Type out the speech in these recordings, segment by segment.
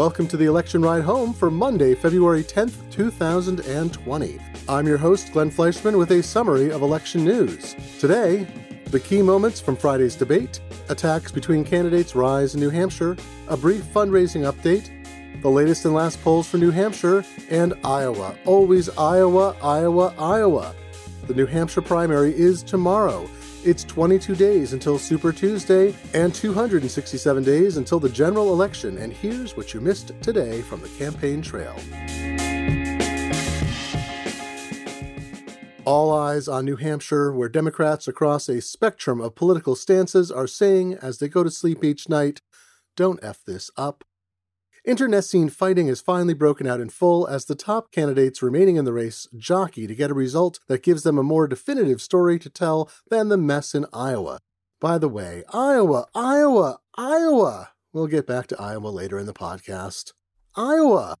Welcome to the Election Ride Home for Monday, February 10th, 2020. I'm your host, Glenn Fleischman, with a summary of election news. Today, the key moments from Friday's debate, attacks between candidates rise in New Hampshire, a brief fundraising update, the latest and last polls for New Hampshire, and Iowa. Always Iowa, Iowa, Iowa. The New Hampshire primary is tomorrow. It's 22 days until Super Tuesday and 267 days until the general election. And here's what you missed today from the campaign trail. All eyes on New Hampshire, where Democrats across a spectrum of political stances are saying as they go to sleep each night, "Don't F this up." Internecine fighting has finally broken out in full as the top candidates remaining in the race jockey to get a result that gives them a more definitive story to tell than the mess in Iowa. By the way, Iowa, Iowa, Iowa! We'll get back to Iowa later in the podcast. Iowa!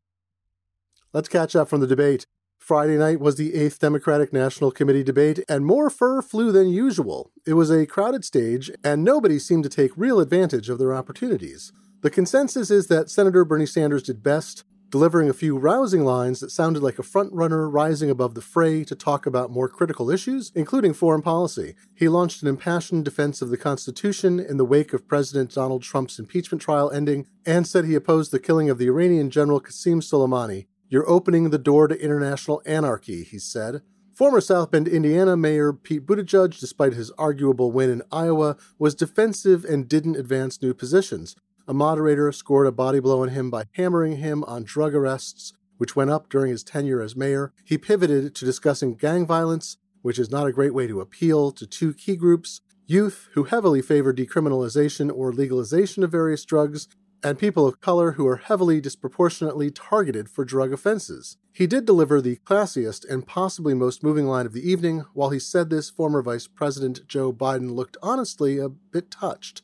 Let's catch up from the debate. Friday night was the 8th Democratic National Committee debate, and more fur flew than usual. It was a crowded stage, and nobody seemed to take real advantage of their opportunities. The consensus is that Senator Bernie Sanders did best, delivering a few rousing lines that sounded like a front-runner rising above the fray to talk about more critical issues, including foreign policy. He launched an impassioned defense of the Constitution in the wake of President Donald Trump's impeachment trial ending, and said he opposed the killing of the Iranian general Qasem Soleimani. "You're opening the door to international anarchy," he said. Former South Bend, Indiana Mayor Pete Buttigieg, despite his arguable win in Iowa, was defensive and didn't advance new positions. A moderator scored a body blow on him by hammering him on drug arrests, which went up during his tenure as mayor. He pivoted to discussing gang violence, which is not a great way to appeal to two key groups: youth, who heavily favor decriminalization or legalization of various drugs, and people of color, who are heavily disproportionately targeted for drug offenses. He did deliver the classiest and possibly most moving line of the evening. While he said this, former Vice President Joe Biden looked honestly a bit touched.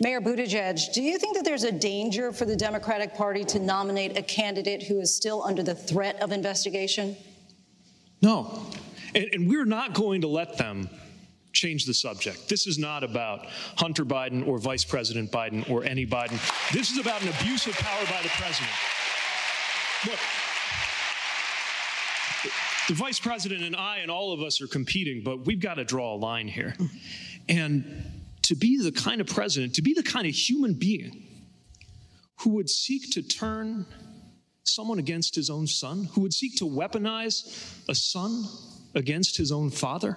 Mayor Buttigieg, do you think that there's a danger for the Democratic Party to nominate a candidate who is still under the threat of investigation? No. And we're not going to let them change the subject. This is not about Hunter Biden or Vice President Biden or any Biden. This is about an abuse of power by the president. Look, the vice president and I and all of us are competing, but we've got to draw a line here. And to be the kind of president, to be the kind of human being who would seek to turn someone against his own son, who would seek to weaponize a son against his own father,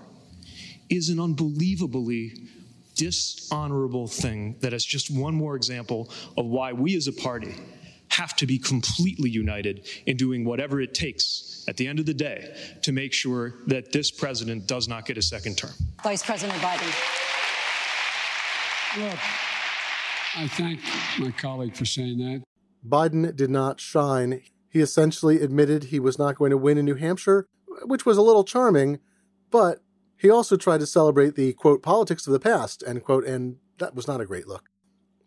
is an unbelievably dishonorable thing that is just one more example of why we as a party have to be completely united in doing whatever it takes at the end of the day to make sure that this president does not get a second term. Vice President Biden. Look, I thank my colleague for saying that. Biden did not shine. He essentially admitted he was not going to win in New Hampshire, which was a little charming, but he also tried to celebrate the, quote, politics of the past, end quote, and that was not a great look.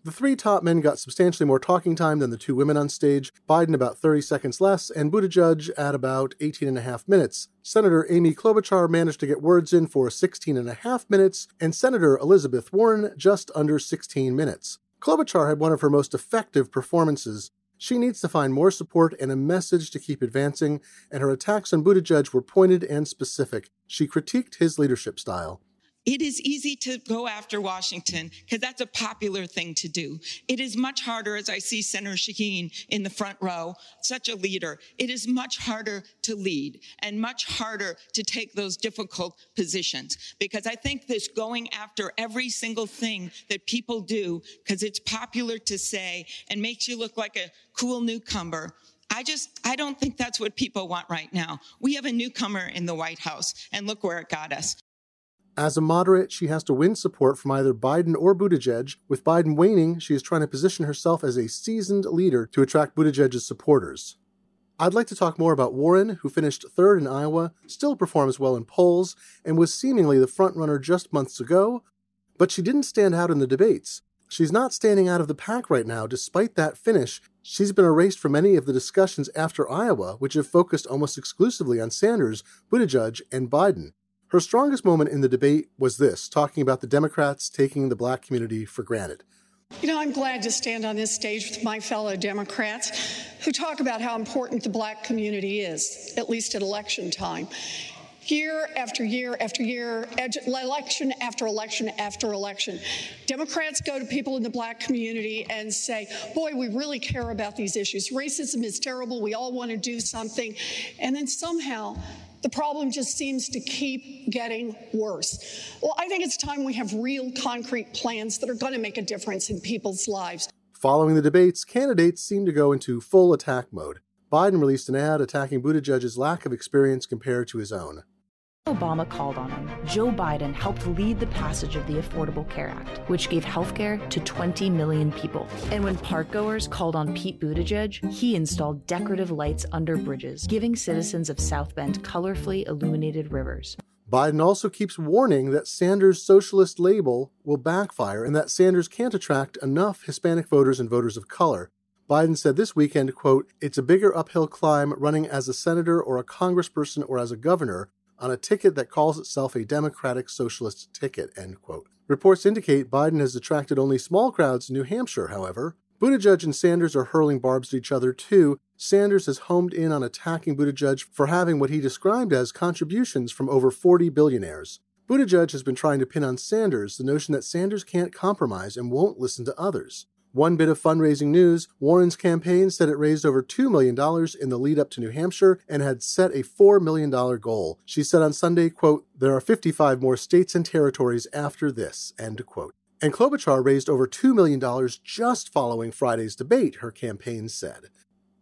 The three top men got substantially more talking time than the two women on stage, Biden about 30 seconds less, and Buttigieg at about 18 and a half minutes. Senator Amy Klobuchar managed to get words in for 16 and a half minutes, and Senator Elizabeth Warren just under 16 minutes. Klobuchar had one of her most effective performances. She needs to find more support and a message to keep advancing, and her attacks on Buttigieg were pointed and specific. She critiqued his leadership style. It is easy to go after Washington because that's a popular thing to do. It is much harder, as I see Senator Shaheen in the front row, such a leader. It is much harder to lead and much harder to take those difficult positions, because I think this going after every single thing that people do because it's popular to say and makes you look like a cool newcomer, I don't think that's what people want right now. We have a newcomer in the White House, and look where it got us. As a moderate, she has to win support from either Biden or Buttigieg. With Biden waning, she is trying to position herself as a seasoned leader to attract Buttigieg's supporters. I'd like to talk more about Warren, who finished third in Iowa, still performs well in polls, and was seemingly the frontrunner just months ago, but she didn't stand out in the debates. She's not standing out of the pack right now. Despite that finish, she's been erased from many of the discussions after Iowa, which have focused almost exclusively on Sanders, Buttigieg, and Biden. Her strongest moment in the debate was this, talking about the Democrats taking the black community for granted. You know, I'm glad to stand on this stage with my fellow Democrats who talk about how important the black community is, at least at election time. Year after year after year, election after election after election, Democrats go to people in the black community and say, boy, we really care about these issues. Racism is terrible. We all want to do something. And then somehow the problem just seems to keep getting worse. Well, I think it's time we have real concrete plans that are going to make a difference in people's lives. Following the debates, candidates seem to go into full attack mode. Biden released an ad attacking Buttigieg's lack of experience compared to his own. Obama called on him. Joe Biden helped lead the passage of the Affordable Care Act, which gave health care to 20 million people. And when parkgoers called on Pete Buttigieg, he installed decorative lights under bridges, giving citizens of South Bend colorfully illuminated rivers. Biden also keeps warning that Sanders' socialist label will backfire and that Sanders can't attract enough Hispanic voters and voters of color. Biden said this weekend, quote, "It's a bigger uphill climb running as a senator or a congressperson or as a governor on a ticket that calls itself a democratic socialist ticket," end quote. Reports indicate Biden has attracted only small crowds in New Hampshire, however. Buttigieg and Sanders are hurling barbs at each other, too. Sanders has homed in on attacking Buttigieg for having what he described as contributions from over 40 billionaires. Buttigieg has been trying to pin on Sanders the notion that Sanders can't compromise and won't listen to others. One bit of fundraising news, Warren's campaign said it raised over $2 million in the lead up to New Hampshire and had set a $4 million goal. She said on Sunday, quote, "There are 55 more states and territories after this," end quote. And Klobuchar raised over $2 million just following Friday's debate, her campaign said.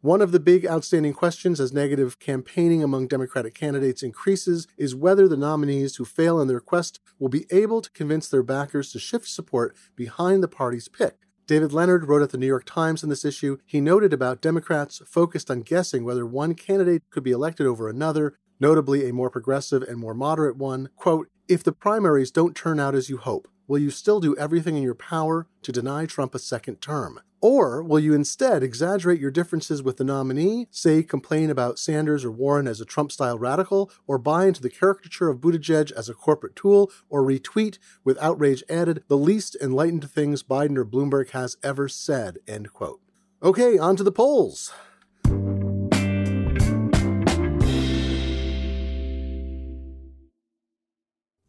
One of the big outstanding questions as negative campaigning among Democratic candidates increases is whether the nominees who fail in their quest will be able to convince their backers to shift support behind the party's pick. David Leonhardt wrote at the New York Times on this issue. He noted about Democrats focused on guessing whether one candidate could be elected over another, notably a more progressive and more moderate one. Quote, "If the primaries don't turn out as you hope, will you still do everything in your power to deny Trump a second term? Or will you instead exaggerate your differences with the nominee, say complain about Sanders or Warren as a Trump-style radical, or buy into the caricature of Buttigieg as a corporate tool, or retweet, with outrage added, the least enlightened things Biden or Bloomberg has ever said," end quote. Okay, on to the polls.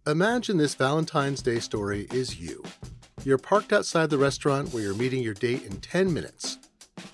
Imagine this Valentine's Day story is you. You're parked outside the restaurant where you're meeting your date in 10 minutes.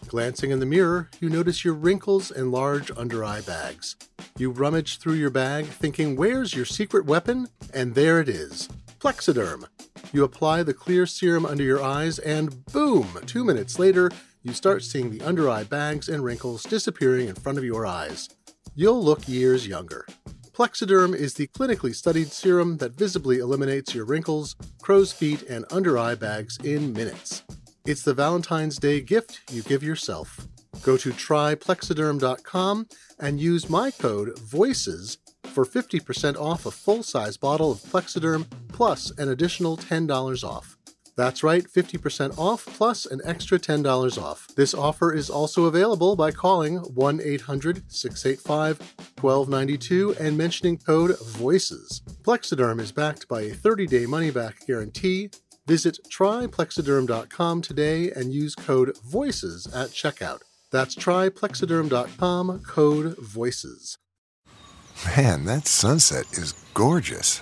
Glancing in the mirror, you notice your wrinkles and large under-eye bags. You rummage through your bag, thinking, where's your secret weapon? And there it is, Plexiderm. You apply the clear serum under your eyes and boom, 2 minutes later, you start seeing the under-eye bags and wrinkles disappearing in front of your eyes. You'll look years younger. Plexiderm is the clinically studied serum that visibly eliminates your wrinkles, crow's feet, and under-eye bags in minutes. It's the Valentine's Day gift you give yourself. Go to tryplexiderm.com and use my code VOICES for 50% off a full-size bottle of Plexiderm plus an additional $10 off. That's right, 50% off plus an extra $10 off. This offer is also available by calling 1-800-685-1292 and mentioning code VOICES. Plexiderm is backed by a 30-day money-back guarantee. Visit tryplexiderm.com today and use code VOICES at checkout. That's tryplexiderm.com, code VOICES. Man, that sunset is gorgeous.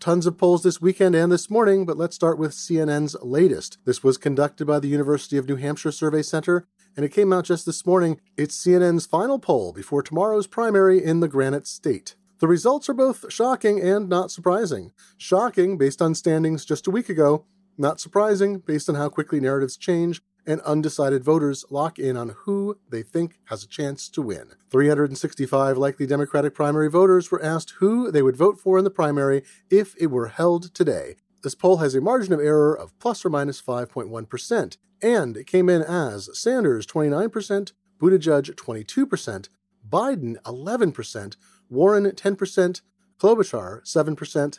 Tons of polls this weekend and this morning, but let's start with CNN's latest. This was conducted by the University of New Hampshire Survey Center, and it came out just this morning. It's CNN's final poll before tomorrow's primary in the Granite State. The results are both shocking and not surprising. Shocking based on standings just a week ago, not surprising based on how quickly narratives change and undecided voters lock in on who they think has a chance to win. 365 likely Democratic primary voters were asked who they would vote for in the primary if it were held today. This poll has a margin of error of plus or minus 5.1%, and it came in as Sanders 29%, Buttigieg 22%, Biden 11%, Warren 10%, Klobuchar 7%,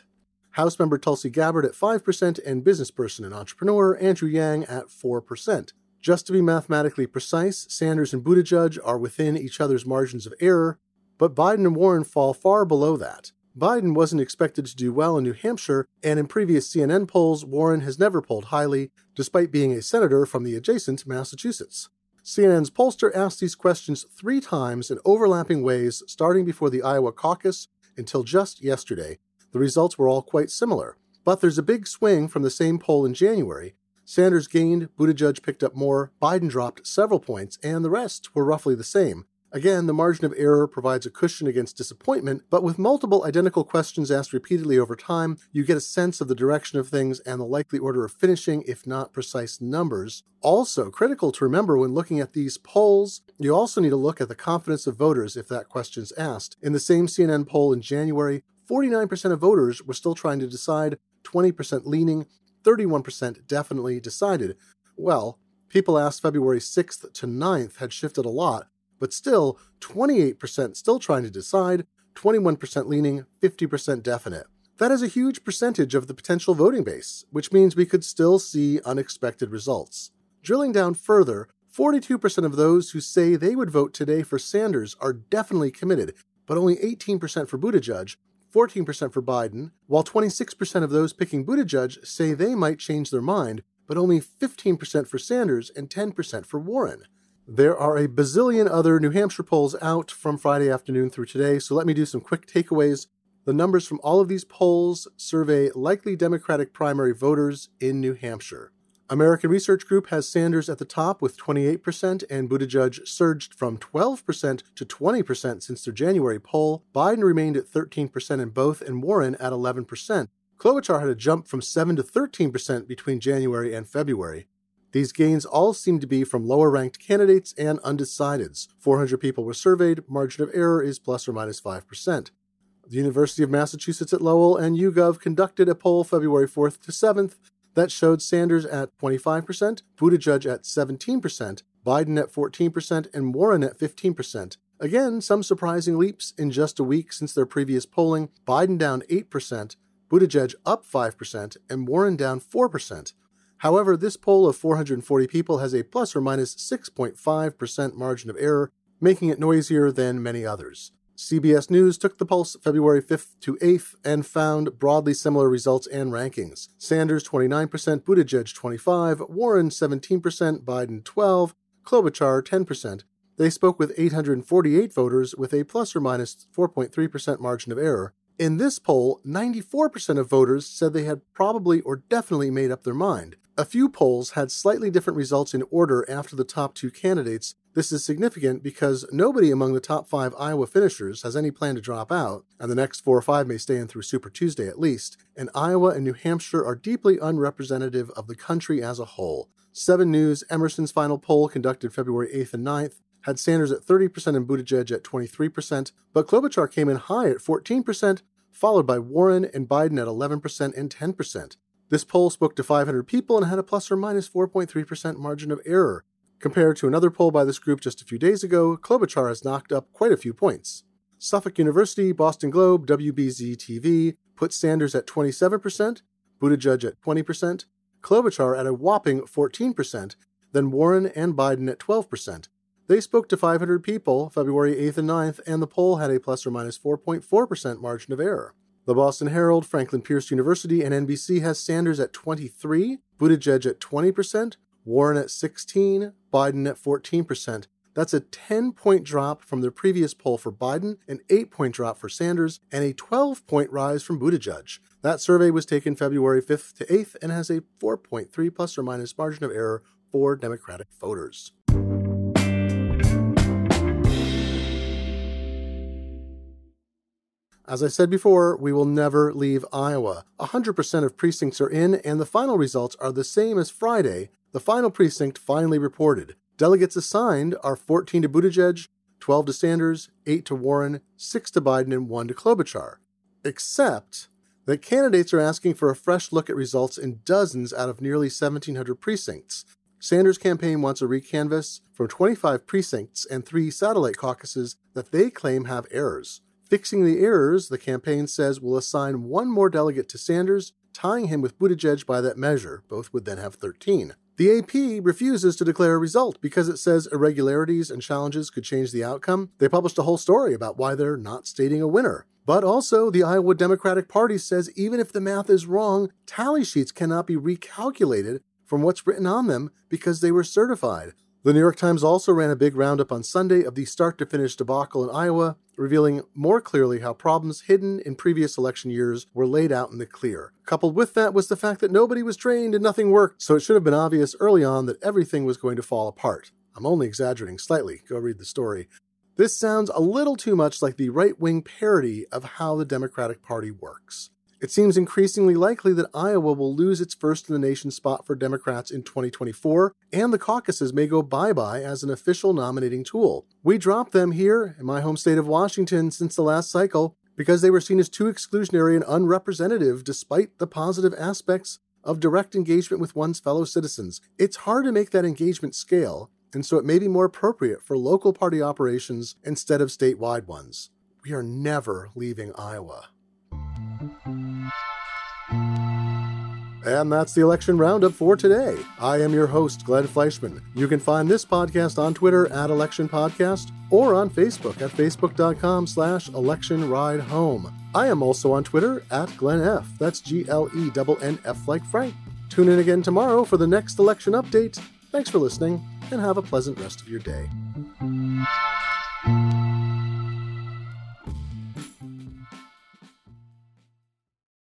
House member Tulsi Gabbard at 5%, and businessperson and entrepreneur Andrew Yang at 4%. Just to be mathematically precise, Sanders and Buttigieg are within each other's margins of error, but Biden and Warren fall far below that. Biden wasn't expected to do well in New Hampshire, and in previous CNN polls, Warren has never polled highly, despite being a senator from the adjacent Massachusetts. CNN's pollster asked these questions 3 times in overlapping ways, starting before the Iowa caucus until just yesterday. The results were all quite similar, but there's a big swing from the same poll in January. Sanders gained, Buttigieg picked up more, Biden dropped several points, and the rest were roughly the same. Again, the margin of error provides a cushion against disappointment, but with multiple identical questions asked repeatedly over time, you get a sense of the direction of things and the likely order of finishing, if not precise numbers. Also, critical to remember when looking at these polls, you also need to look at the confidence of voters if that question's asked. In the same CNN poll in January, 49% of voters were still trying to decide, 20% leaning, 31% definitely decided. Well, people asked February 6th to 9th had shifted a lot, but still, 28% still trying to decide, 21% leaning, 50% definite. That is a huge percentage of the potential voting base, which means we could still see unexpected results. Drilling down further, 42% of those who say they would vote today for Sanders are definitely committed, but only 18% for Buttigieg, 14% for Biden, while 26% of those picking Buttigieg say they might change their mind, but only 15% for Sanders and 10% for Warren. There are a bazillion other New Hampshire polls out from Friday afternoon through today, so let me do some quick takeaways. The numbers from all of these polls survey likely Democratic primary voters in New Hampshire. American Research Group has Sanders at the top with 28%, and Buttigieg surged from 12% to 20% since their January poll. Biden remained at 13% in both, and Warren at 11%. Klobuchar had a jump from 7% to 13% between January and February. These gains all seem to be from lower-ranked candidates and undecideds. 400 people were surveyed. Margin of error is plus or minus 5%. The University of Massachusetts at Lowell and YouGov conducted a poll February 4th to 7th. That showed Sanders at 25%, Buttigieg at 17%, Biden at 14%, and Warren at 15%. Again, some surprising leaps in just a week since their previous polling. Biden down 8%, Buttigieg up 5%, and Warren down 4%. However, this poll of 440 people has a plus or minus 6.5% margin of error, making it noisier than many others. CBS News took the pulse February 5th to 8th and found broadly similar results and rankings. Sanders 29%, Buttigieg 25%, Warren 17%, Biden 12%, Klobuchar 10%. They spoke with 848 voters with a plus or minus 4.3% margin of error. In this poll, 94% of voters said they had probably or definitely made up their mind. A few polls had slightly different results in order after the top 2 candidates. This is significant because nobody among the top 5 Iowa finishers has any plan to drop out, and the next 4 or 5 may stay in through Super Tuesday at least, and Iowa and New Hampshire are deeply unrepresentative of the country as a whole. 7 News Emerson's final poll conducted February 8th and 9th had Sanders at 30% and Buttigieg at 23%, but Klobuchar came in high at 14%, followed by Warren and Biden at 11% and 10%. This poll spoke to 500 people and had a plus or minus 4.3% margin of error. Compared to another poll by this group just a few days ago, Klobuchar has knocked up quite a few points. Suffolk University, Boston Globe, WBZ-TV put Sanders at 27%, Buttigieg at 20%, Klobuchar at a whopping 14%, then Warren and Biden at 12%. They spoke to 500 people February 8th and 9th, and the poll had a plus or minus 4.4% margin of error. The Boston Herald, Franklin Pierce University, and NBC has Sanders at 23%, Buttigieg at 20%, Warren at 16%, Biden at 14%. That's a 10-point drop from their previous poll for Biden, an 8-point drop for Sanders, and a 12-point rise from Buttigieg. That survey was taken February 5th to 8th and has a 4.3 plus or minus margin of error for Democratic voters. As I said before, we will never leave Iowa. 100% of precincts are in, and the final results are the same as Friday. The final precinct finally reported. Delegates assigned are 14 to Buttigieg, 12 to Sanders, 8 to Warren, 6 to Biden, and 1 to Klobuchar. Except The candidates are asking for a fresh look at results in dozens out of nearly 1,700 precincts. Sanders' campaign wants a re-canvass from 25 precincts and 3 satellite caucuses that they claim have errors. Fixing the errors, the campaign says, will assign one more delegate to Sanders, tying him with Buttigieg by that measure. Both would then have 13. The AP refuses to declare a result because it says irregularities and challenges could change the outcome. They published a whole story about why they're not stating a winner. But also, the Iowa Democratic Party says even if the math is wrong, tally sheets cannot be recalculated from what's written on them because they were certified. The New York Times also ran a big roundup on Sunday of the start-to-finish debacle in Iowa, revealing more clearly how problems hidden in previous election years were laid out in the clear. Coupled with that was the fact that nobody was trained and nothing worked, so it should have been obvious early on that everything was going to fall apart. I'm only exaggerating slightly. Go read the story. This sounds a little too much like the right-wing parody of how the Democratic Party works. It seems increasingly likely that Iowa will lose its first-in-the-nation spot for Democrats in 2024, and the caucuses may go bye-bye as an official nominating tool. We dropped them here, in my home state of Washington, since the last cycle, because they were seen as too exclusionary and unrepresentative despite the positive aspects of direct engagement with one's fellow citizens. It's hard to make that engagement scale, and so it may be more appropriate for local party operations instead of statewide ones. We are never leaving Iowa. And that's the election roundup for today. I am your host, Glenn Fleischman. You can find this podcast on Twitter @electionpodcast or on Facebook at facebook.com/electionridehome. I am also on Twitter @GlennF. That's GLENNF like Frank. Tune in again tomorrow for the next election update. Thanks for listening and have a pleasant rest of your day.